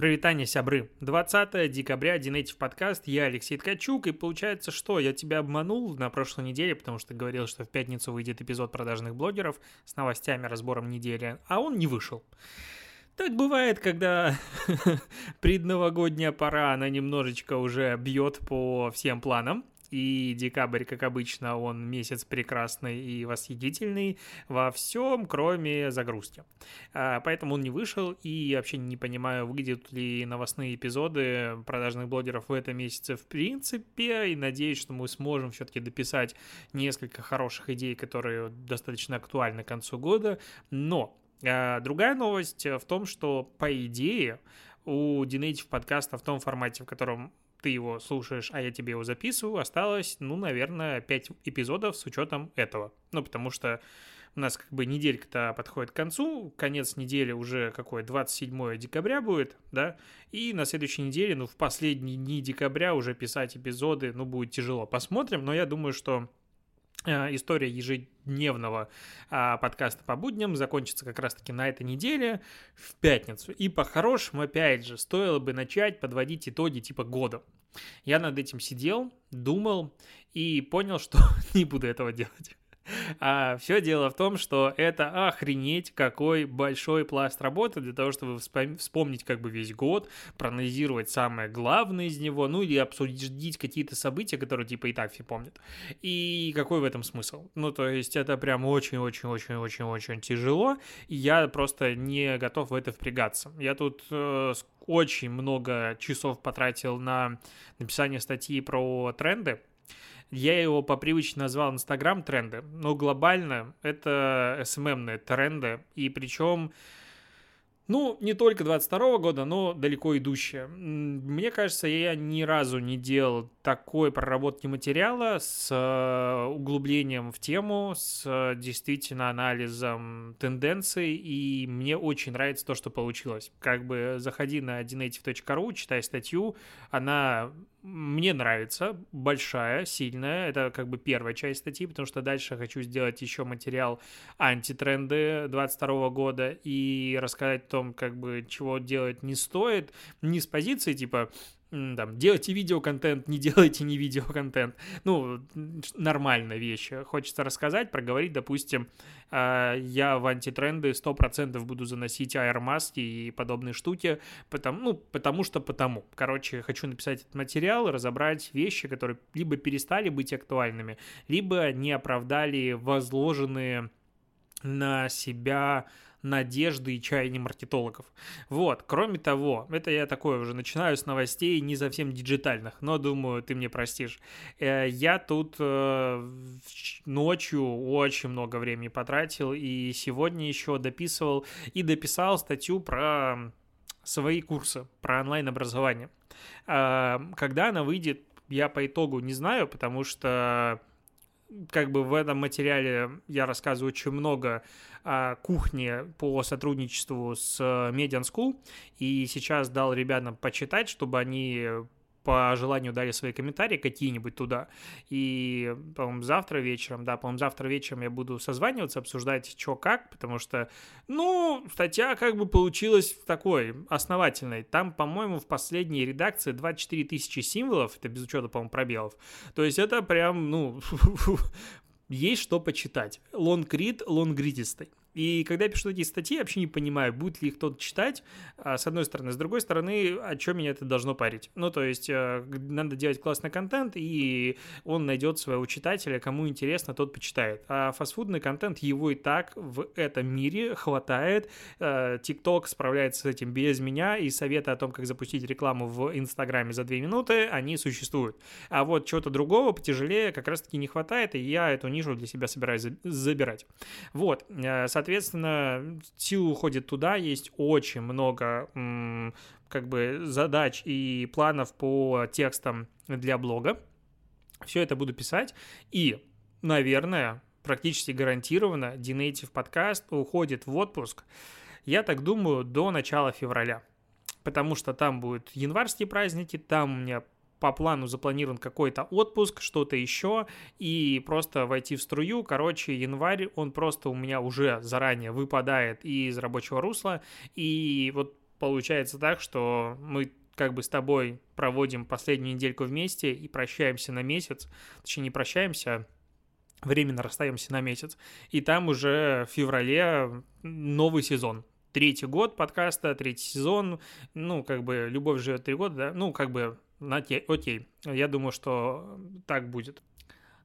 Привет, сябры. 20 декабря, Динэтиф подкаст, я Алексей Ткачук, и получается, что я тебя обманул на прошлой неделе, потому что говорил, что в пятницу выйдет эпизод продажных блогеров с новостями, разбором недели, а он не вышел. Так бывает, когда предновогодняя пора, она немножечко уже бьет по всем планам. И декабрь, как обычно, он месяц прекрасный и восхитительный во всем, кроме загрузки. Поэтому он не вышел, и вообще не понимаю, выйдут ли новостные эпизоды продажных блогеров в этом месяце в принципе. И надеюсь, что мы сможем все-таки дописать несколько хороших идей, которые достаточно актуальны к концу года. Но другая новость в том, что, по идее, у Dinative подкаста в том формате, в котором ты его слушаешь, а я тебе его записываю, осталось, наверное, 5 эпизодов с учетом этого. Потому что у нас неделька-то подходит к концу, конец недели уже 27 декабря будет, да, и на следующей неделе, в последние дни декабря уже писать эпизоды, будет тяжело. Посмотрим, но я думаю, что история ежедневного подкаста по будням закончится как раз-таки на этой неделе, в пятницу. И по-хорошему, опять же, стоило бы начать подводить итоги года. Я над этим сидел, думал и понял, что не буду этого делать. А все дело в том, что это охренеть какой большой пласт работы для того, чтобы вспомнить весь год, проанализировать самое главное из него, и обсудить какие-то события, которые и так все помнят. И какой в этом смысл? То есть это прям очень-очень-очень-очень-очень тяжело, и я просто не готов в это впрягаться. Я тут очень много часов потратил на написание статьи про тренды. Я его по привычке назвал Инстаграм-тренды, но глобально это СММные тренды, и причем, не только 22 года, но далеко идущие. Мне кажется, я ни разу не делал такой проработки материала с углублением в тему, с действительно анализом тенденций, и мне очень нравится то, что получилось. Заходи на dinative.ru, читай статью, она... Мне нравится, большая, сильная, это первая часть статьи, потому что дальше я хочу сделать еще материал антитренды 22 года и рассказать о том, чего делать не стоит, не с позиции делайте видеоконтент, не делайте не видеоконтент. Нормальная вещь. Хочется рассказать, проговорить, допустим, я в антитренды 100% буду заносить аэромаски и подобные штуки, потому что. Короче, хочу написать этот материал, разобрать вещи, которые либо перестали быть актуальными, либо не оправдали возложенные на себя надежды и чаяния маркетологов. Кроме того, это я такое уже начинаю с новостей не совсем диджитальных, но, думаю, ты мне простишь. Я тут ночью очень много времени потратил, и сегодня еще дописывал и дописал статью про свои курсы, про онлайн-образование. Когда она выйдет, я по итогу не знаю, потому что... в этом материале я рассказываю очень много о кухне по сотрудничеству с Median School, и сейчас дал ребятам почитать, чтобы они по желанию дали свои комментарии какие-нибудь туда, и, по-моему, завтра вечером я буду созваниваться, обсуждать, что как, потому что, статья получилась такой основательной, там, по-моему, в последней редакции 24 тысячи символов, это без учета, по-моему, пробелов, то есть это прям, есть что почитать, лонгрид лонгридистый. И когда я пишу такие статьи, я вообще не понимаю, будет ли их кто-то читать, с одной стороны. С другой стороны, о чем меня это должно парить? Надо делать классный контент, и он найдет своего читателя, кому интересно, тот почитает. А фастфудный контент, его и так в этом мире хватает. TikTok справляется с этим без меня, и советы о том, как запустить рекламу в Инстаграме за 2 минуты, они существуют. А чего-то другого потяжелее как раз-таки не хватает, и я эту нишу для себя собираюсь забирать. Соответственно, силы уходят туда, есть очень много задач и планов по текстам для блога. Все это буду писать, и, наверное, практически гарантированно Dinative подкаст уходит в отпуск, я так думаю, до начала февраля, потому что там будут январские праздники, там у меня по плану запланирован какой-то отпуск, что-то еще, и просто войти в струю. Январь, он просто у меня уже заранее выпадает из рабочего русла, и получается так, что мы как бы с тобой проводим последнюю недельку вместе и прощаемся на месяц. Точнее, не прощаемся, а временно расстаемся на месяц. И там уже в феврале новый сезон. 3-й год подкаста, 3-й сезон, ну, как бы, любовь живет 3 года, да, ну, как бы, окей, я думаю, что так будет.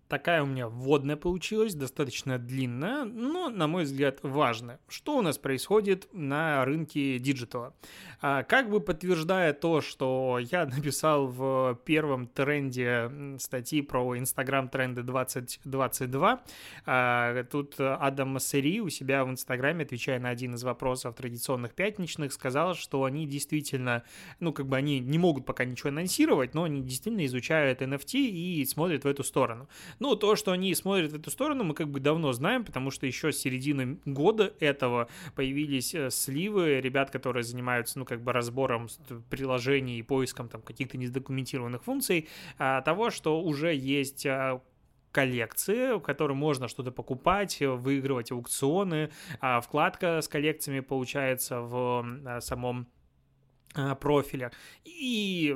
Такая у меня вводная получилась, достаточно длинная, но, на мой взгляд, важная. Что у нас происходит на рынке диджитала? Как бы подтверждая то, что я написал в первом тренде статьи про Instagram тренды 2022, тут Адам Мосери у себя в Инстаграме, отвечая на один из вопросов традиционных пятничных, сказал, что они действительно, ну, как бы они не могут пока ничего анонсировать, но они действительно изучают NFT и смотрят в эту сторону. Ну, то, что они смотрят в эту сторону, мы как бы давно знаем, потому что еще с середины года этого появились сливы ребят, которые занимаются, ну, как бы разбором приложений и поиском там каких-то недокументированных функций, того, что уже есть коллекции, в которой можно что-то покупать, выигрывать аукционы, вкладка с коллекциями получается в самом профиле. И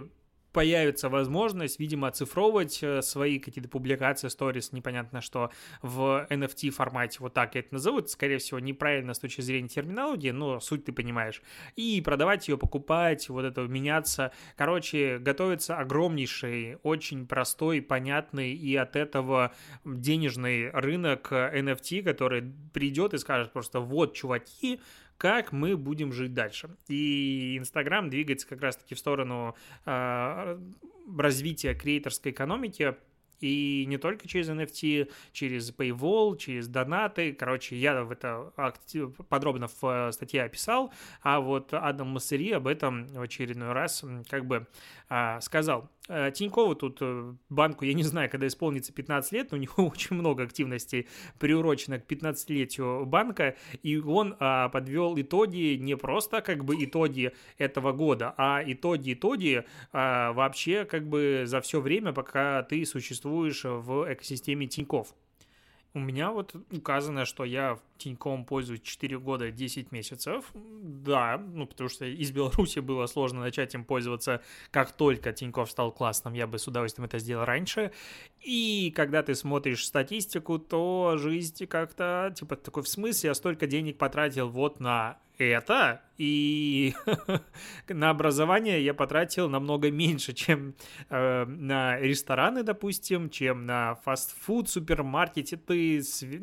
появится возможность, видимо, оцифровывать свои какие-то публикации, сторис, непонятно что, в NFT формате, вот так это назовут, скорее всего, неправильно с точки зрения терминологии, но суть ты понимаешь, и продавать ее, покупать, вот это, меняться, короче, готовится огромнейший, очень простой, понятный и от этого денежный рынок NFT, который придет и скажет просто: вот, чуваки, как мы будем жить дальше. И Инстаграм двигается как раз-таки в сторону развития креаторской экономики, и не только через NFT, через Paywall, через донаты. Короче, я в это подробно в статье описал, а вот Адам Мосери об этом в очередной раз как бы сказал. Тинькову тут банку, я не знаю, когда исполнится 15 лет, но у него очень много активностей приурочено к 15-летию банка, и он подвел итоги не просто как бы итоги этого года, а итоги вообще как бы за все время, пока ты существуешь в экосистеме Тинькофф. У меня вот указано, что я Тиньковым пользуюсь 4 года 10 месяцев. Да, ну потому что из Беларуси было сложно начать им пользоваться. Как только Тинькофф стал классным, я бы с удовольствием это сделал раньше. И когда ты смотришь статистику, то жизнь как-то типа такой: в смысле, я столько денег потратил вот на это, и на образование я потратил намного меньше, чем на рестораны, допустим, чем на фастфуд, супермаркеты,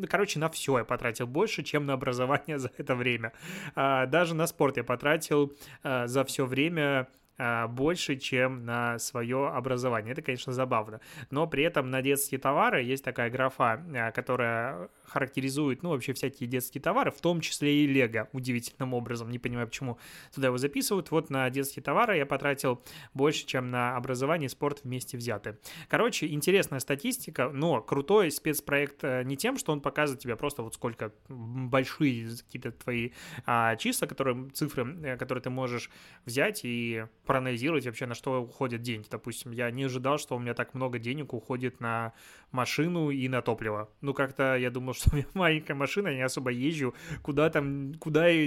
короче, на все я потратил больше, чем на образование за это время. Даже на спорт я потратил за все время больше, чем на свое образование. Это, конечно, забавно. Но при этом на детские товары есть такая графа, которая характеризует, ну, вообще всякие детские товары, в том числе и Лего, удивительным образом. Не понимаю, почему туда его записывают. Вот на детские товары я потратил больше, чем на образование и спорт вместе взяты. Короче, интересная статистика, но крутой спецпроект не тем, что он показывает тебе просто вот сколько большие какие-то твои числа, цифры, которые ты можешь взять и проанализировать вообще, на что уходят деньги. Допустим, я не ожидал, что у меня так много денег уходит на машину и на топливо. Ну, как-то я думал, что у меня маленькая машина, я не особо езжу, куда и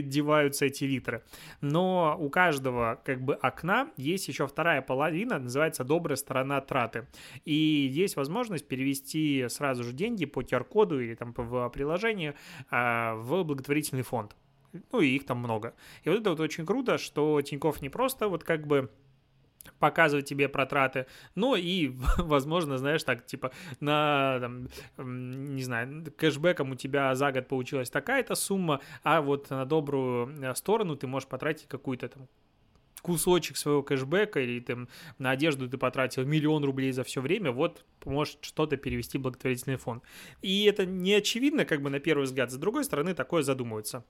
деваются эти литры. Но у каждого как бы окна есть еще вторая половина, называется «добрая сторона траты». И есть возможность перевести сразу же деньги по QR-коду или там в приложении в благотворительный фонд. Ну, и их там много. И вот это вот очень круто, что Тинькофф не просто вот как бы показывать тебе про траты, но и, возможно, знаешь, так, типа, не знаю, кэшбэком у тебя за год получилась такая-то сумма, а вот на добрую сторону ты можешь потратить какую-то там кусочек своего кэшбэка, или там на одежду ты потратил 1 000 000 рублей за все время, вот можешь что-то перевести в благотворительный фонд. И это не очевидно, как бы, на первый взгляд. С другой стороны, такое задумывается.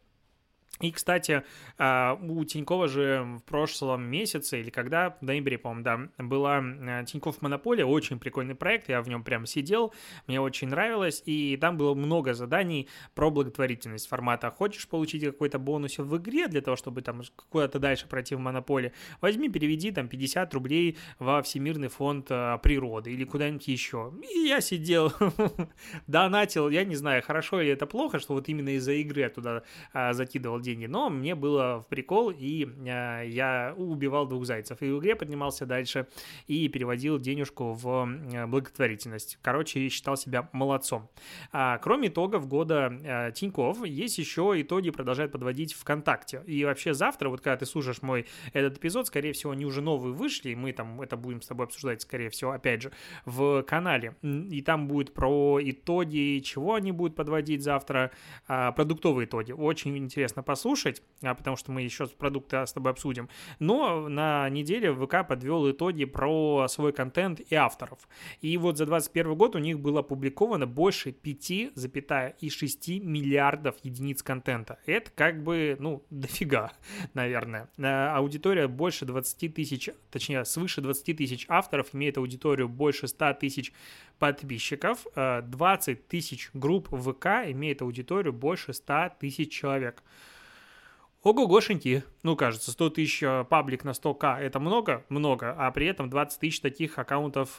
И, кстати, у Тинькова же в прошлом месяце, или когда, в ноябре, по-моему, да, была Тинькофф Монополия, очень прикольный проект, я в нем прям сидел, мне очень нравилось, и там было много заданий про благотворительность формата. Хочешь получить какой-то бонус в игре для того, чтобы там куда-то дальше пройти в Монополии, возьми, переведи там 50 рублей во Всемирный фонд природы или куда-нибудь еще. И я сидел, донатил, я не знаю, хорошо или это плохо, что вот именно из-за игры я туда закидывал зарабатывал деньги, но мне было в прикол, и я убивал двух зайцев, и в игре поднимался дальше, и переводил денежку в благотворительность. Короче, считал себя молодцом. Кроме итогов года Тинькофф, есть еще итоги, продолжает подводить ВКонтакте. И вообще завтра, вот когда ты слушаешь мой этот эпизод, скорее всего, они уже новые вышли, и мы там это будем с тобой обсуждать, скорее всего, опять же, в канале. И там будет про итоги, чего они будут подводить завтра, продуктовые итоги. Очень интересно послушать, потому что мы еще продукты с тобой обсудим. Но на неделе ВК подвел итоги про свой контент и авторов. И вот за 2021 год у них было опубликовано больше 5,6 миллиардов единиц контента. Это как бы, дофига, наверное. Аудитория больше 20 тысяч, точнее, свыше 20 тысяч авторов, имеет аудиторию больше 100 тысяч подписчиков, 20 тысяч групп ВК имеет аудиторию больше 100 тысяч человек. Ого-гошеньки, кажется, 100 тысяч паблик на 100к это много? Много, а при этом 20 тысяч таких аккаунтов,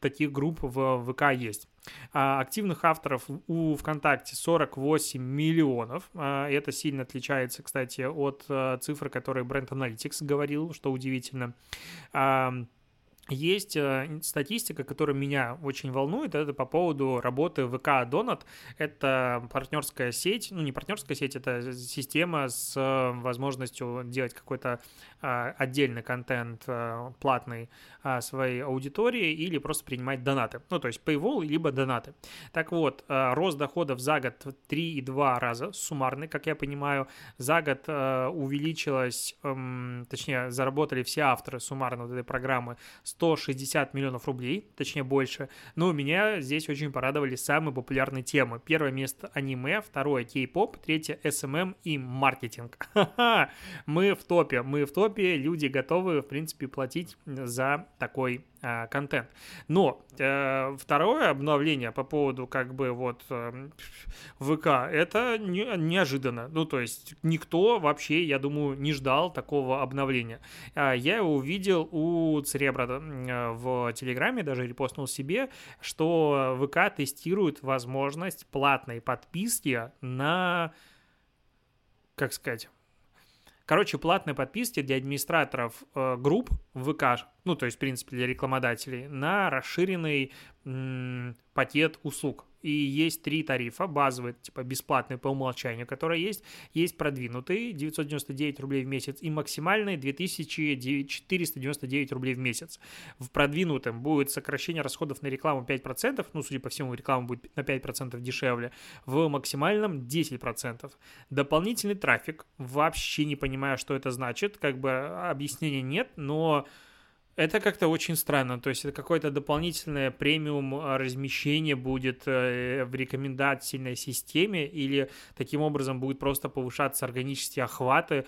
таких групп в ВК есть. Активных авторов у ВКонтакте 48 миллионов. Это сильно отличается, кстати, от цифр, которые Brand Analytics говорил, что удивительно. Есть статистика, которая меня очень волнует, это по поводу работы ВК Донат. Это партнерская сеть, не партнерская сеть, это система с возможностью делать какой-то отдельный контент платный своей аудитории или просто принимать донаты, то есть paywall, либо донаты. Так вот, рост доходов за год 3,2 раза суммарный, как я понимаю, за год увеличилось, точнее, заработали все авторы суммарно вот этой программы 160 миллионов рублей, точнее больше. Но меня здесь очень порадовали самые популярные темы. Первое место аниме, второе кей-поп, третье SMM и маркетинг. Ха-ха! Мы в топе, люди готовы, в принципе, платить за такой контент. Но второе обновление по поводу ВК, это неожиданно. То есть никто вообще, я думаю, не ждал такого обновления. Я его увидел у Церебра в Телеграме, даже репостнул себе, что ВК тестирует возможность платной подписки на, платные подписки для администраторов групп ВК, то есть, в принципе, для рекламодателей, на расширенный пакет услуг. И есть три тарифа, базовый, бесплатный по умолчанию, который есть продвинутый, 999 рублей в месяц, и максимальный 2499 рублей в месяц. В продвинутом будет сокращение расходов на рекламу 5%, судя по всему, реклама будет на 5% дешевле, в максимальном 10%. Дополнительный трафик, вообще не понимаю, что это значит, объяснения нет, но... Это как-то очень странно, то есть это какое-то дополнительное премиум размещение будет в рекомендательной системе или таким образом будут просто повышаться органические охваты,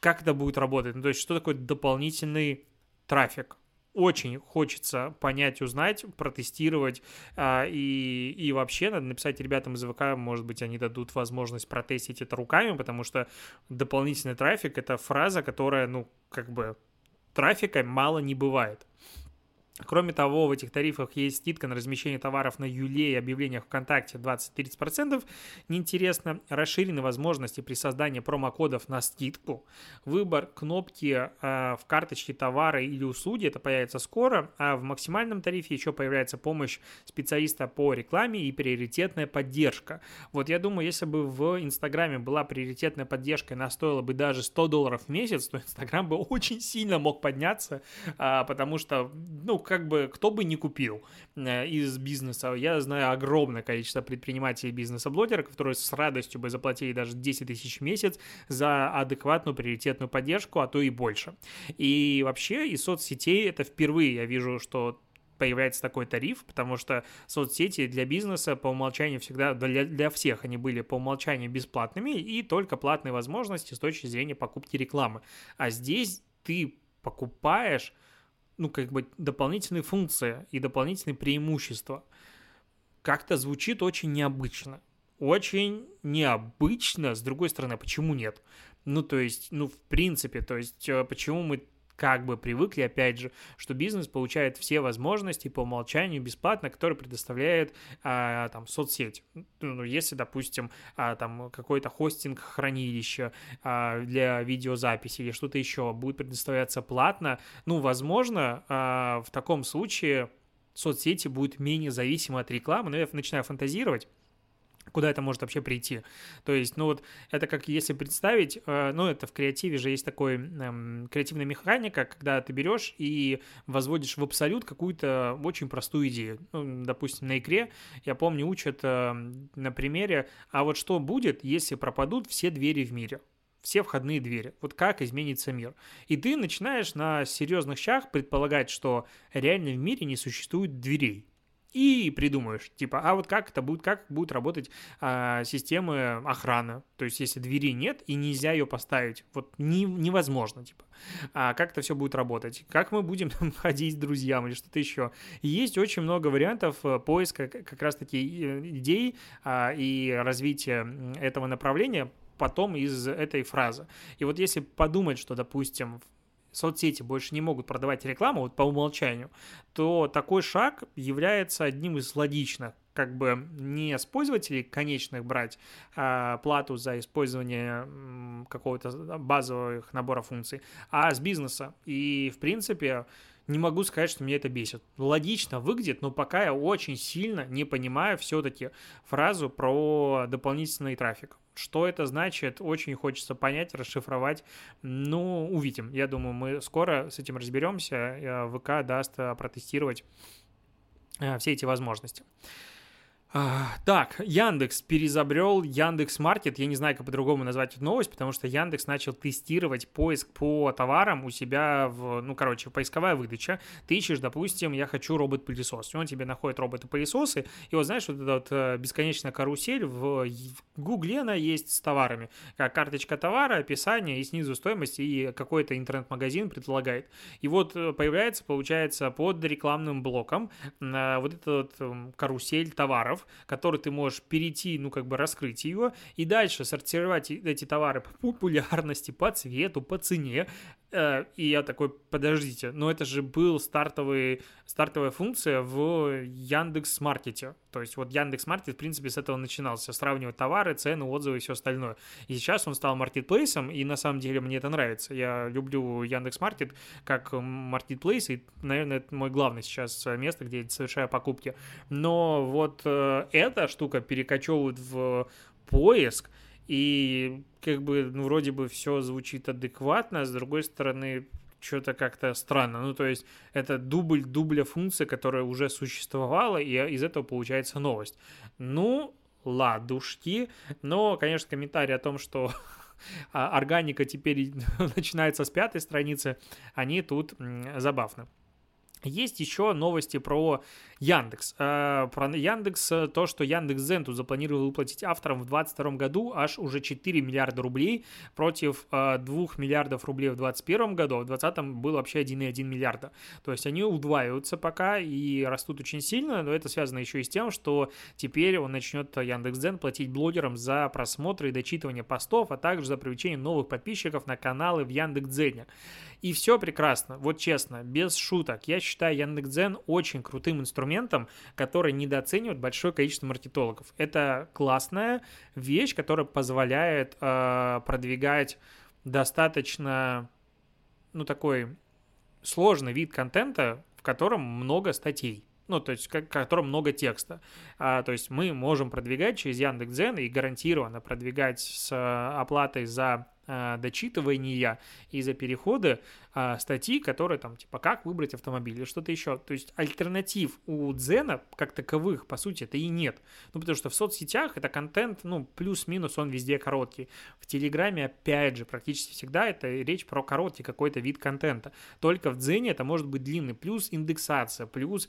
как это будет работать, то есть что такое дополнительный трафик? Очень хочется понять, узнать, протестировать, и вообще надо написать ребятам из ВК, может быть, они дадут возможность протестить это руками, потому что дополнительный трафик — это фраза, которая, трафика мало не бывает. Кроме того, в этих тарифах есть скидка на размещение товаров на Юле и объявлениях ВКонтакте 20-30%. Неинтересно. Расширены возможности при создании промокодов на скидку. Выбор кнопки в карточке товара или услуги, это появится скоро. А в максимальном тарифе еще появляется помощь специалиста по рекламе и приоритетная поддержка. Вот я думаю, если бы в Инстаграме была приоритетная поддержка, и она стоила бы даже $100 в месяц, то Инстаграм бы очень сильно мог подняться, потому что, кто бы не купил из бизнеса. Я знаю огромное количество предпринимателей и бизнес-блогеров, которые с радостью бы заплатили даже 10 тысяч в месяц за адекватную приоритетную поддержку, а то и больше. И вообще из соцсетей это впервые я вижу, что появляется такой тариф, потому что соцсети для бизнеса по умолчанию всегда, для всех они были по умолчанию бесплатными и только платные возможности с точки зрения покупки рекламы. А здесь ты покупаешь дополнительные функции и дополнительные преимущества. Как-то звучит очень необычно. Очень необычно, с другой стороны, почему нет? В принципе, почему мы как бы привыкли, опять же, что бизнес получает все возможности по умолчанию бесплатно, которые предоставляет там соцсеть. Ну, если, допустим, там какой-то хостинг хранилища для видеозаписи или что-то еще будет предоставляться платно, ну, возможно, в таком случае соцсети будут менее зависимы от рекламы. Но я начинаю фантазировать, куда это может вообще прийти. То есть, ну вот, это как если представить, ну это в креативе же есть такой креативная механика, когда ты берешь и возводишь в абсолют какую-то очень простую идею. Ну, допустим, на икре, я помню, учат на примере, а вот что будет, если пропадут все двери в мире? Все входные двери. Вот как изменится мир. И ты начинаешь на серьезных щах предполагать, что реально в мире не существует дверей. И придумаешь, типа, а вот как это будет, как будут работать системы охраны. То есть, если двери нет и нельзя ее поставить, вот невозможно, типа, как это все будет работать, как мы будем там ходить с друзьям или что-то еще. И есть очень много вариантов поиска как раз-таки идей и развития этого направления потом из этой фразы. И вот если подумать, что, допустим, соцсети больше не могут продавать рекламу вот по умолчанию, то такой шаг является одним из логичных. Как бы не с пользователей конечных брать плату за использование какого-то базовых набора функций, а с бизнеса. И, в принципе, не могу сказать, что меня это бесит. Логично выглядит, но пока я очень сильно не понимаю все-таки фразу про дополнительный трафик. Что это значит, очень хочется понять, расшифровать. Ну, увидим. Я думаю, мы скоро с этим разберемся. ВК даст протестировать все эти возможности. Так, Яндекс переизобрел Яндекс Маркет. Я не знаю, как по-другому назвать эту новость, потому что Яндекс начал тестировать поиск по товарам у себя в, ну, короче, поисковая выдача. Ты ищешь, допустим, я хочу робот-пылесос. И он тебе находит роботы-пылесосы. И вот, знаешь, вот эта вот бесконечная карусель в Гугле, она есть с товарами. Как карточка товара, описание и снизу стоимость, и какой-то интернет-магазин предлагает. И вот появляется, получается, под рекламным блоком вот эта вот карусель товаров, который ты можешь перейти, ну, как бы раскрыть ее, и дальше сортировать эти товары по популярности, по цвету, по цене. И я такой, подождите, но это же был стартовая функция в Яндекс.Маркете. То есть вот Яндекс.Маркет, в принципе, с этого начинался, сравнивать товары, цены, отзывы и все остальное. И сейчас он стал маркетплейсом, и на самом деле мне это нравится. Я люблю Яндекс.Маркет как маркетплейс, и, наверное, это мой главный сейчас место, где я совершаю покупки. Но вот эта штука перекочевывает в поиск, и как бы, ну, вроде бы все звучит адекватно, а с другой стороны, что-то как-то странно. Ну, то есть, это дубль дубля функции, которая уже существовала, и из этого получается новость. Ну, ладушки. Но, конечно, комментарии о том, что органика теперь начинается с 5-й страницы, они тут забавны. Есть еще новости про Яндекс. Про Яндекс, то, что Яндекс.Дзен тут запланировал выплатить авторам в 2022 году аж уже 4 миллиарда рублей против 2 миллиардов рублей в 2021 году, а в 2020 был вообще 1,1 миллиарда. То есть они удваиваются пока и растут очень сильно, но это связано еще и с тем, что теперь он начнет, Яндекс.Дзен, платить блогерам за просмотры и дочитывание постов, а также за привлечение новых подписчиков на каналы в Яндекс.Дзене. И все прекрасно, вот честно, без шуток. Я считаю Яндекс.Дзен очень крутым инструментом, который недооценивает большое количество маркетологов. Это классная вещь, которая позволяет продвигать достаточно, ну, такой сложный вид контента, в котором много статей. Ну, то есть, в котором много текста. То есть, мы можем продвигать через Яндекс.Дзен и гарантированно продвигать с оплатой за дочитывания и за переходы статьи, которые там, типа, как выбрать автомобиль или что-то еще. То есть альтернатив у Дзена как таковых, по сути, это и нет. Ну, потому что в соцсетях это контент, ну, плюс-минус он везде короткий. В Телеграме, опять же, практически всегда это речь про короткий какой-то вид контента. Только в Дзене это может быть длинный. Плюс индексация, плюс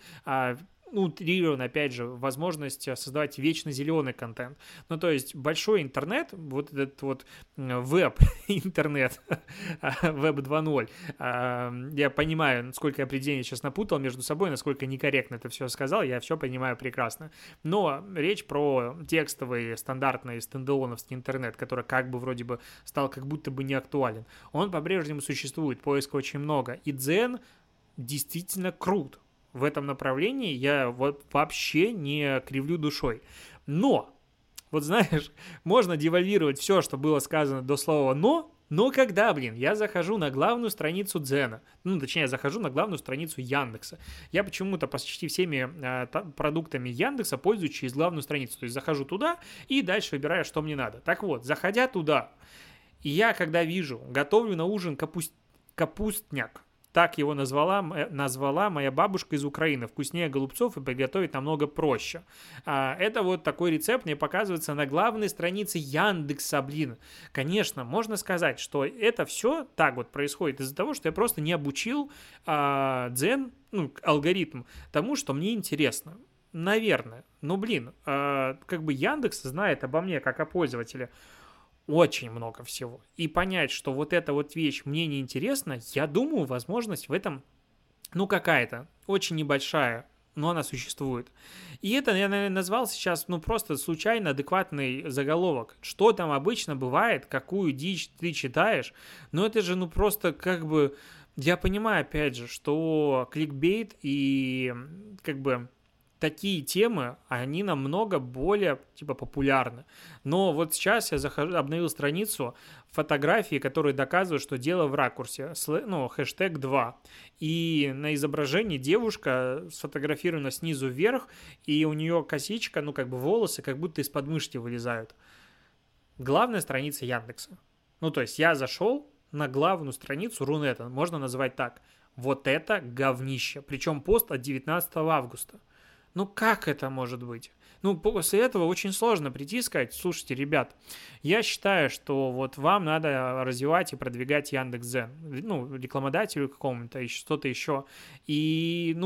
утрированно, опять же, возможность создавать вечно зеленый контент. Ну, то есть большой интернет, вот этот вот веб-интернет, веб 2.0, я понимаю, насколько я определение сейчас напутал между собой, насколько некорректно это все сказал, я все понимаю прекрасно. Но речь про текстовый, стандартный, стендалоновский интернет, который как бы вроде бы стал как будто бы не актуален. Он по-прежнему существует, поиска очень много. И Дзен действительно крут. В этом направлении я вот вообще не кривлю душой. Но, вот знаешь, можно девальвировать все, что было сказано до слова «но», когда, я захожу на главную страницу Дзена, захожу на главную страницу Яндекса. Я почему-то почти всеми продуктами Яндекса пользуюсь через главную страницу. То есть захожу туда и дальше выбираю, что мне надо. Так вот, заходя туда, я когда вижу, готовлю на ужин капустняк, так его назвала моя бабушка из Украины. Вкуснее голубцов и приготовить намного проще. Это вот такой рецепт мне показывается на главной странице Яндекса, Конечно, можно сказать, что это все так вот происходит из-за того, что я просто не обучил Дзен, алгоритм, тому, что мне интересно. Наверное. Но, Яндекс знает обо мне, как о пользователе, очень много всего. И понять, что вот эта вот вещь мне не интересна, я думаю, возможность в этом, какая-то, очень небольшая, но она существует. И это я, наверное, назвал сейчас, просто случайно адекватный заголовок. Что там обычно бывает, какую дичь ты читаешь, это же, я понимаю, опять же, что кликбейт и, такие темы, они намного более, популярны. Но вот сейчас я обновил страницу фотографии, которые доказывают, что дело в ракурсе, хэштег 2. И на изображении девушка сфотографирована снизу вверх, и у нее косичка, волосы как будто из подмышки вылезают. Главная страница Яндекса. Я зашел на главную страницу Рунета, можно назвать так. Вот это говнище. Причем пост от 19 августа. Как это может быть? После этого очень сложно прийти и сказать: слушайте, ребят, я считаю, что вот вам надо развивать и продвигать Яндекс.Дзен, рекламодателю какому-то, что-то еще. И,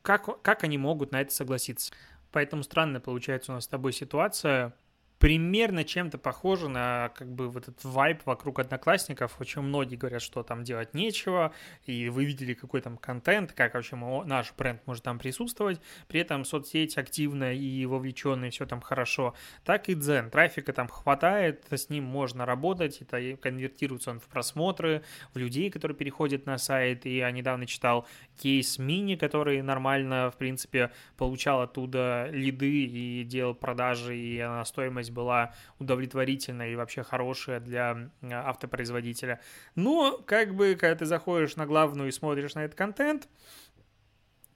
как они могут на это согласиться? Поэтому странная получается у нас с тобой ситуация. Примерно чем-то похоже на этот вайб вокруг одноклассников. Очень многие говорят, что там делать нечего, и вы видели, какой там контент, как вообще наш бренд может там присутствовать. При этом соцсеть активная и вовлеченная, все там хорошо. Так и Дзен. Трафика там хватает, с ним можно работать, это и конвертируется он в просмотры, в людей, которые переходят на сайт. И я недавно читал кейс Мини, который нормально, в принципе, получал оттуда лиды и делал продажи, и стоимость была удовлетворительная и вообще хорошая для автопроизводителя. Но когда ты заходишь на главную и смотришь на этот контент,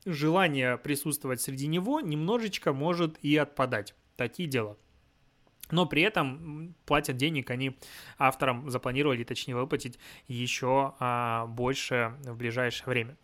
желание присутствовать среди него немножечко может и отпадать. Такие дела. Но при этом платят денег, они авторам запланировали, точнее выплатить еще больше в ближайшее время.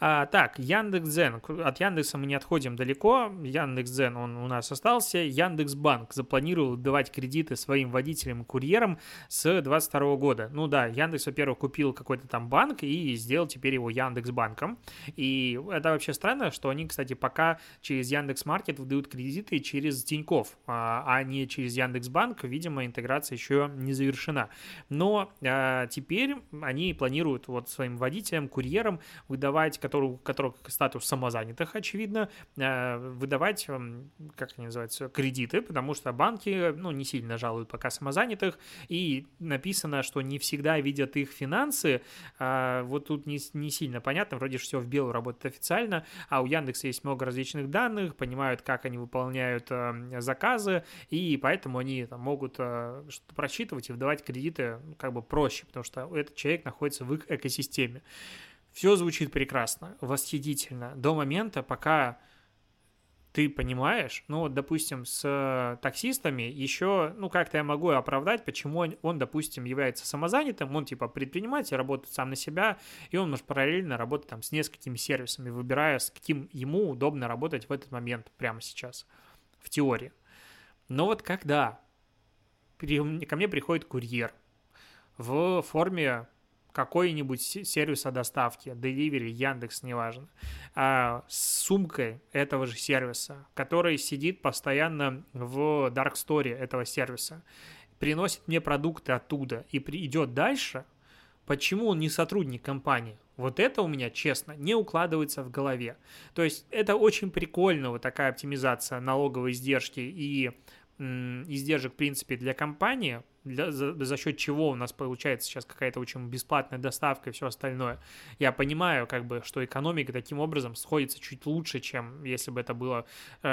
Яндекс.Дзен. От Яндекса мы не отходим далеко. Яндекс.Дзен, он у нас остался. Яндекс.Банк запланировал давать кредиты своим водителям и курьерам с 2022 года. Яндекс, во-первых, купил какой-то там банк и сделал теперь его Яндекс.Банком. И это вообще странно, что они, кстати, пока через Яндекс Маркет выдают кредиты через Тинькофф, а не через Яндекс.Банк, видимо, интеграция еще не завершена. Но теперь они планируют вот своим водителям, курьерам выдавать, у которых статус самозанятых, очевидно, выдавать, кредиты, потому что банки, не сильно жалуют пока самозанятых, и написано, что не всегда видят их финансы. Вот тут не сильно понятно, вроде все в белую работает официально, а у Яндекса есть много различных данных, понимают, как они выполняют заказы, и поэтому они там могут что-то просчитывать и выдавать кредиты проще, потому что этот человек находится в их экосистеме. Все звучит прекрасно, восхитительно до момента, пока ты понимаешь, допустим, с таксистами еще, как-то я могу оправдать, почему он, допустим, является самозанятым, он предприниматель, работает сам на себя, и он может параллельно работать там с несколькими сервисами, выбирая, с каким ему удобно работать в этот момент, прямо сейчас, в теории. Но вот когда ко мне приходит курьер в форме какой-нибудь сервиса доставки, Delivery, Яндекс, неважно, с сумкой этого же сервиса, который сидит постоянно в Dark Store этого сервиса, приносит мне продукты оттуда и идет дальше, почему он не сотрудник компании? Вот это у меня, честно, не укладывается в голове. То есть это очень прикольно, вот такая оптимизация налоговой издержки и издержек, в принципе, для компании, за счет чего у нас получается сейчас какая-то очень бесплатная доставка и все остальное. Я понимаю, как бы, что экономика таким образом сходится чуть лучше, чем если бы это было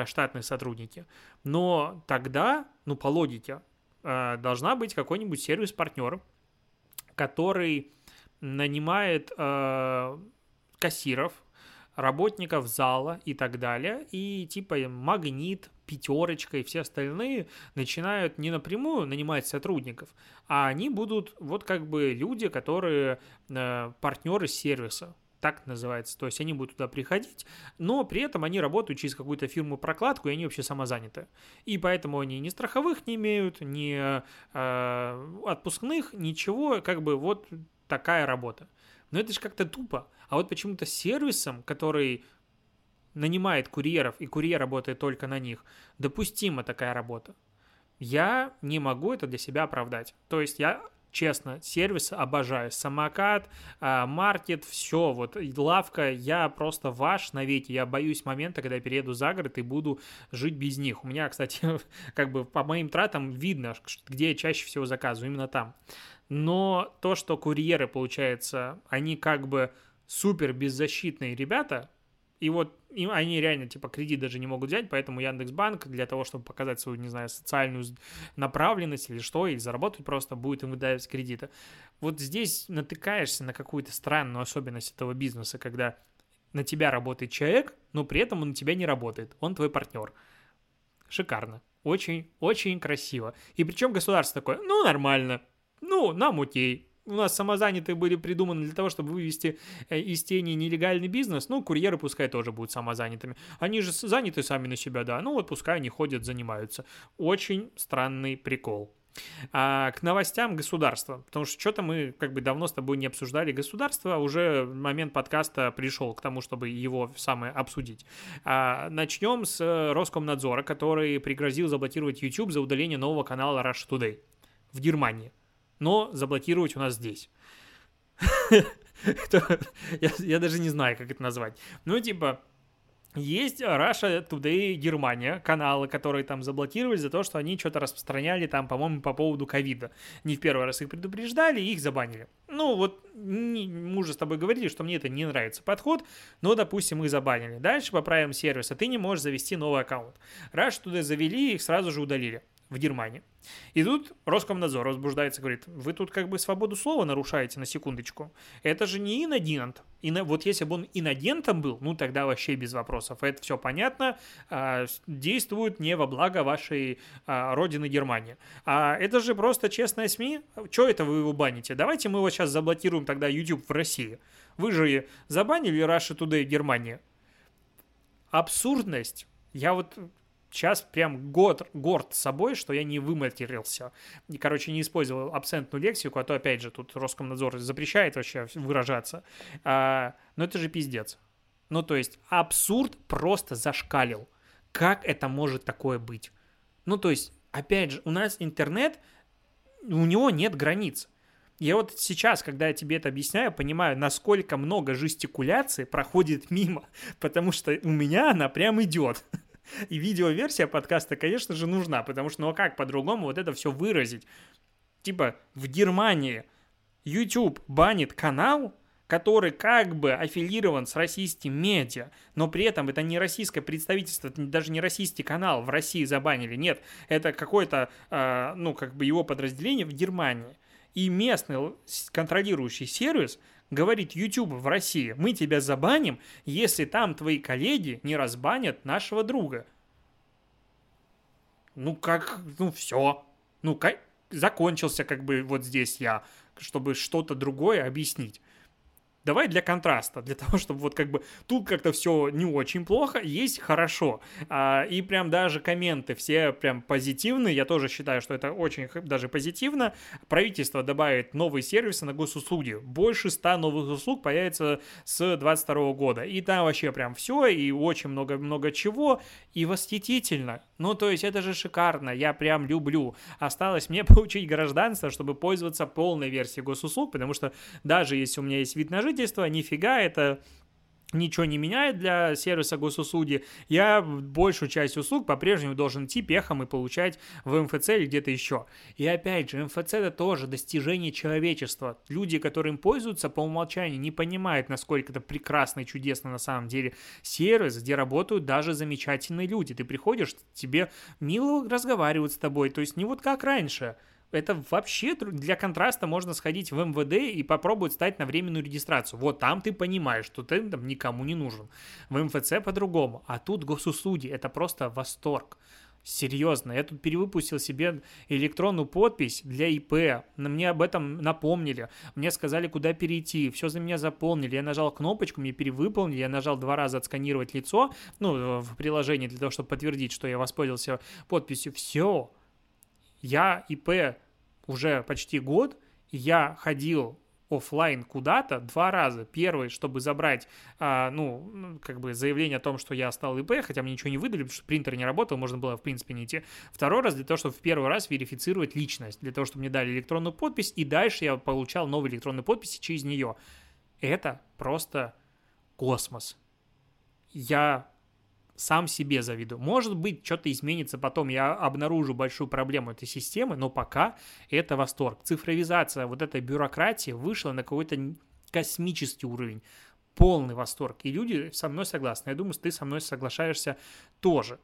штатные сотрудники. Но тогда, ну, по логике, должна быть какой-нибудь сервис-партнер, который нанимает кассиров, работников зала и так далее, и типа Магнит, Пятерочка и все остальные начинают не напрямую нанимать сотрудников, а они будут вот как бы люди, которые партнеры сервиса, так называется, то есть они будут туда приходить, но при этом они работают через какую-то фирму-прокладку, и они вообще самозаняты. И поэтому они ни страховых не имеют, ни отпускных, ничего, как бы вот такая работа. Но это же как-то тупо. А вот почему-то сервисом, который нанимает курьеров, и курьер работает только на них, допустима такая работа. Я не могу это для себя оправдать. То есть я, честно, сервисы обожаю. Самокат, маркет, все, вот лавка, я просто ваш навеки. Я боюсь момента, когда я перееду за город и буду жить без них. У меня, кстати, как бы по моим тратам видно, где я чаще всего заказываю, именно там. Но то, что курьеры, получается, они как бы супер беззащитные ребята, и вот им, они реально, типа, кредит даже не могут взять, поэтому Яндекс.Банк для того, чтобы показать свою, не знаю, социальную направленность или что, или заработать просто, будет им выдавать кредиты. Вот здесь натыкаешься на какую-то странную особенность этого бизнеса, когда на тебя работает человек, но при этом он на тебя не работает, он твой партнер. Шикарно. Очень-очень красиво. И причем государство такое, ну, нормально, ну, нам окей. У нас самозанятые были придуманы для того, чтобы вывести из тени нелегальный бизнес. Ну, курьеры пускай тоже будут самозанятыми. Они же заняты сами на себя, да. Ну, вот пускай они ходят, занимаются. Очень странный прикол. К новостям государства. Потому что что-то мы как бы давно с тобой не обсуждали государство. Уже момент подкаста пришел к тому, чтобы его самое обсудить. Начнем с Роскомнадзора, который пригрозил заблокировать YouTube за удаление нового канала Russia Today в Германии. Но заблокировать у нас здесь. Я даже не знаю, как это назвать. Ну, типа, есть Russia Today Германия, каналы, которые там заблокировали за то, что они что-то распространяли там, по-моему, по поводу ковида. Не в первый раз их предупреждали, их забанили. Ну, вот мы уже с тобой говорили, что мне это не нравится подход, но, допустим, их забанили. Дальше по правилам сервиса ты не можешь завести новый аккаунт. Russia Today завели, их сразу же удалили. В Германии. И тут Роскомнадзор возбуждается, говорит, вы тут как бы свободу слова нарушаете на секундочку. Это же не инагент. Вот если бы он инагентом был, ну тогда вообще без вопросов. Это все понятно. Действует не во благо вашей родины Германии. А это же просто честные СМИ. Чего это вы его баните? Давайте мы его сейчас заблокируем тогда YouTube в России. Вы же забанили Russia Today Германия. Абсурдность. Я вот... Сейчас прям горд собой, что я не выматерился. И, короче, не использовал абсентную лексику, а то, опять же, тут Роскомнадзор запрещает вообще выражаться. Но это же пиздец. Ну, то есть, абсурд просто зашкалил. Как это может такое быть? Ну, то есть, опять же, у нас интернет, у него нет границ. Я вот сейчас, когда я тебе это объясняю, понимаю, насколько много жестикуляции проходит мимо, потому что у меня она прям идет. И видеоверсия подкаста, конечно же, нужна, потому что, ну а как по-другому вот это все выразить? Типа в Германии YouTube банит канал, который как бы аффилирован с российским медиа, но при этом это не российское представительство, это даже не российский канал в России забанили, нет, это какое-то, ну как бы его подразделение в Германии. И местный контролирующий сервис говорит YouTube в России, мы тебя забаним, если там твои коллеги не разбанят нашего друга. Ну как, ну все, ну как, закончился как бы вот здесь я, чтобы что-то другое объяснить. Давай для контраста, для того, чтобы вот как бы тут как-то все не очень плохо, есть хорошо. И прям даже комменты все прям позитивные, я тоже считаю, что это очень даже позитивно. Правительство добавит новые сервисы на госуслуги, больше 100 новых услуг появится с 2022 года. И там вообще прям все, и очень много чего, и восхитительно. Ну, то есть это же шикарно, я прям люблю. Осталось мне получить гражданство, чтобы пользоваться полной версией госуслуг, потому что даже если у меня есть вид на жительство, нифига, это ничего не меняет для сервиса госуслуги. Я большую часть услуг по-прежнему должен идти пехом и получать в МФЦ или где-то еще. И опять же, МФЦ — это тоже достижение человечества. Люди, которые им пользуются, по умолчанию не понимают, насколько это прекрасно и чудесно на самом деле сервис, где работают даже замечательные люди. Ты приходишь, тебе мило разговаривают с тобой, то есть не вот как раньше. Это вообще для контраста можно сходить в МВД и попробовать стать на временную регистрацию. Вот там ты понимаешь, что ты там никому не нужен. В МФЦ по-другому. А тут госуслуги. Это просто восторг. Серьезно, я тут перевыпустил себе электронную подпись для ИП, мне об этом напомнили, мне сказали, куда перейти, все за меня заполнили, я нажал кнопочку, мне перевыполнили, я нажал 2 раза отсканировать лицо, ну, в приложении для того, чтобы подтвердить, что я воспользовался подписью, все. Я ИП уже почти год, я ходил офлайн куда-то 2 раза. Первый, чтобы забрать, заявление о том, что я стал ИП, хотя мне ничего не выдали, потому что принтер не работал, можно было, в принципе, не идти. Второй раз для того, чтобы в первый раз верифицировать личность, для того, чтобы мне дали электронную подпись, и дальше я получал новые электронные подписи через нее. Это просто космос. Я сам себе завидую. Может быть, что-то изменится потом, я обнаружу большую проблему этой системы, но пока это восторг. Цифровизация вот этой бюрократии вышла на какой-то космический уровень. Полный восторг. И люди со мной согласны. Я думаю, что ты со мной соглашаешься тоже.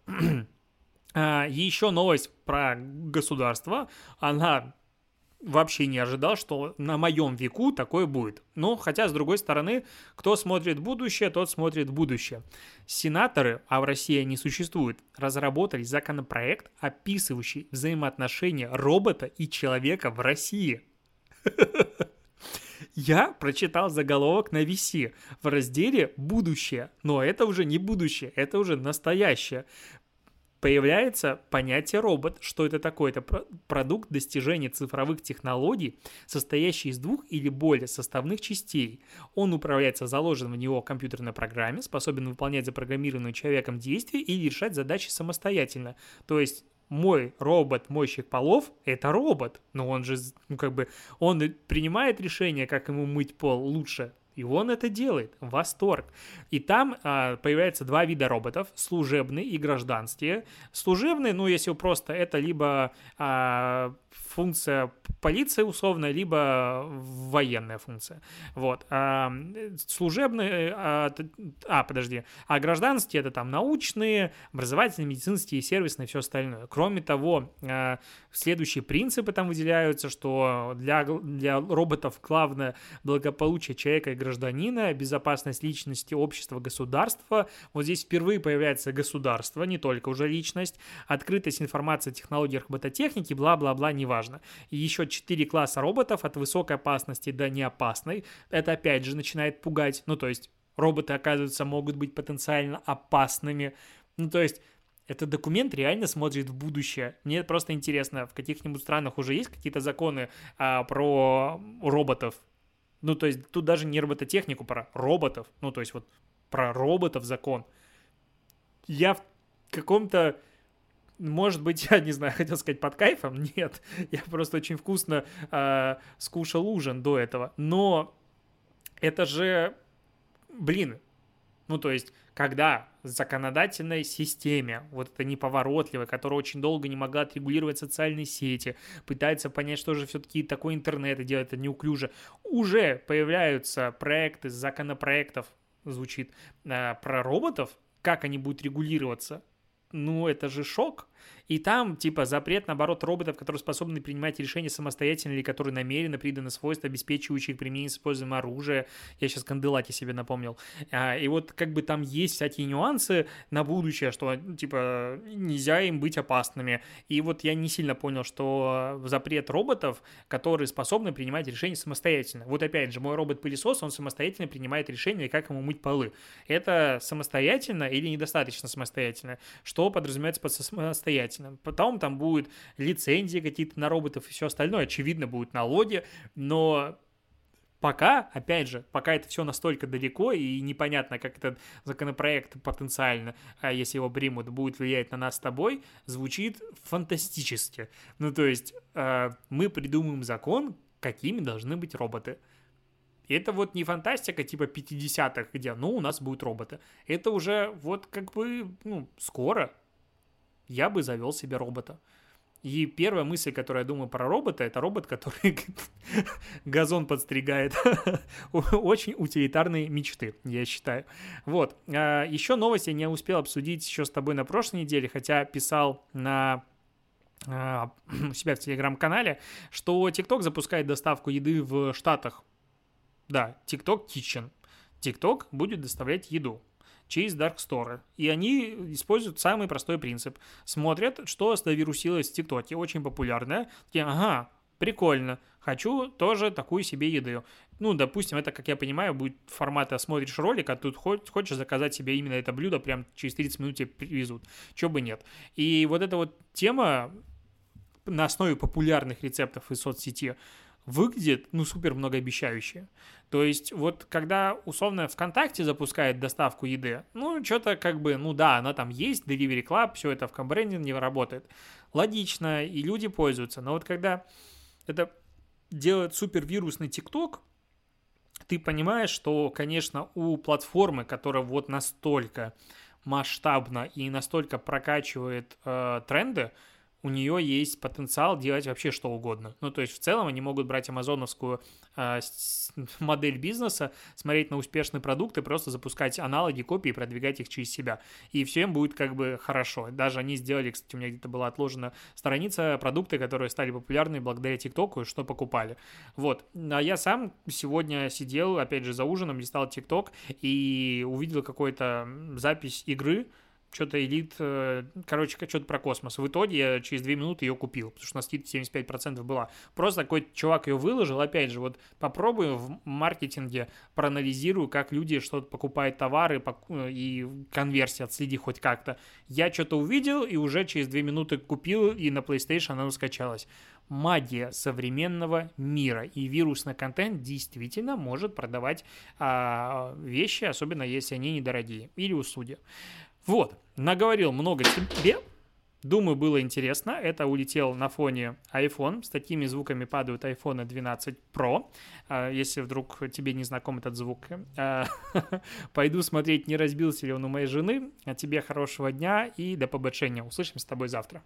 Еще новость про государство. Она... Вообще не ожидал, что на моем веку такое будет. Но, хотя, с другой стороны, кто смотрит будущее, тот смотрит будущее. Сенаторы, а в России не существует, разработали законопроект, описывающий взаимоотношения робота и человека в России. Я прочитал заголовок на VC в разделе «Будущее», но это уже не будущее, это уже настоящее. Появляется понятие «робот». Что это такое? Это продукт достижения цифровых технологий, состоящий из 2 или более составных частей. Он управляется заложенным в него компьютерной программе, способен выполнять запрограммированные человеком действия и решать задачи самостоятельно. То есть мой робот-мойщик полов – это робот, но он же, он принимает решение, как ему мыть пол лучше. И он это делает. Восторг. И там появляется 2 вида роботов. Служебные и гражданские. Служебные, если просто это либо функция полиции условно, либо военная функция. Вот. Служебные... А гражданские — это там научные, образовательные, медицинские, сервисные и все остальное. Кроме того, следующие принципы там выделяются, что для роботов главное благополучие человека и гражданина, безопасность личности, общества, государства. Вот здесь впервые появляется государство, не только уже личность, открытость информации о технологиях робототехники, бла-бла-бла, неважно. И еще 4 класса роботов, от высокой опасности до неопасной. Это опять же начинает пугать. То есть роботы, оказывается, могут быть потенциально опасными. Этот документ реально смотрит в будущее. Мне просто интересно, в каких-нибудь странах уже есть какие-то законы про роботов? Тут даже не робототехнику, про роботов. Про роботов закон. Я в каком-то... Может быть, я не знаю, хотел сказать под кайфом? Нет, я просто очень вкусно скушал ужин до этого. Но это же... когда в законодательной системе, вот эта неповоротливая, которая очень долго не могла отрегулировать социальные сети, пытается понять, что же все-таки такое интернет, и делает это неуклюже, уже появляются проекты, законопроектов, про роботов, как они будут регулироваться, это же шок. И там, типа, запрет, наоборот, роботов, которые способны принимать решения самостоятельно или которые намеренно приданы свойства, обеспечивающие применение с использованием оружия. Я сейчас Канделаки себе напомнил. И вот как бы там есть всякие нюансы на будущее, что, типа, нельзя им быть опасными. И вот я не сильно понял, что запрет роботов, которые способны принимать решения самостоятельно. Вот опять же, мой робот-пылесос, он самостоятельно принимает решение, как ему мыть полы. Это самостоятельно или недостаточно самостоятельно? Что подразумевается под самостоятельно? Потом там будут лицензии какие-то на роботов и все остальное, очевидно, будут налоги, но пока, опять же, пока это все настолько далеко и непонятно, как этот законопроект потенциально, если его примут, будет влиять на нас с тобой, звучит фантастически. Ну, то есть мы придумаем закон, какими должны быть роботы. Это вот не фантастика типа 50-х, где, ну, у нас будут роботы. Это уже вот как бы, ну, скоро. Я бы завел себе робота. И первая мысль, которую я думаю про робота, это робот, который газон подстригает. Очень утилитарные мечты, я считаю. Вот. Еще новость я не успел обсудить еще с тобой на прошлой неделе, хотя писал на... у себя в телеграм-канале, что TikTok запускает доставку еды в Штатах. Да, TikTok Kitchen. TikTok будет доставлять еду через дарксторы. И они используют самый простой принцип. Смотрят, что завирусилось в ТикТоке. Очень популярное. Такие, ага, прикольно. Хочу тоже такую себе еду. Ну, допустим, это, как я понимаю, будет формата «смотришь ролик», а тут хочешь заказать себе именно это блюдо, прям через 30 минут тебе привезут. Чего бы нет. И вот эта вот тема на основе популярных рецептов из соцсети выглядит, ну, супер многообещающе. То есть, вот когда, условно, ВКонтакте запускает доставку еды, ну, что-то как бы, ну да, она там есть, Delivery Club, все это в комбрендинге работает. Логично, и люди пользуются. Но вот когда это делает супервирусный TikTok, ты понимаешь, что, конечно, у платформы, которая вот настолько масштабно и настолько прокачивает тренды, у нее есть потенциал делать вообще что угодно. Ну, то есть, в целом, они могут брать амазоновскую модель бизнеса, смотреть на успешные продукты, просто запускать аналоги, копии, продвигать их через себя. И все им будет как бы хорошо. Даже они сделали, кстати, у меня где-то была отложена страница, продукты, которые стали популярны благодаря ТикТоку, и что покупали. Вот. А я сам сегодня сидел, опять же, за ужином, листал ТикТок и увидел какую-то запись игры, что-то элит, короче, что-то про космос. В итоге я через 2 минуты ее купил, потому что на скидке 75% была. Просто какой-то чувак ее выложил. Опять же, вот попробую в маркетинге, проанализирую, как люди что-то покупают, товары и конверсии отследи хоть как-то. Я что-то увидел и уже через 2 минуты купил, и на PlayStation она скачалась. Магия современного мира. И вирусный контент действительно может продавать вещи, особенно если они недорогие или услуги. Вот, наговорил много тебе, думаю, было интересно, это улетел на фоне iPhone, с такими звуками падают iPhone 12 Pro, если вдруг тебе не знаком этот звук, пойду смотреть, не разбился ли он у моей жены, тебе хорошего дня и до побачення, услышимся с тобой завтра.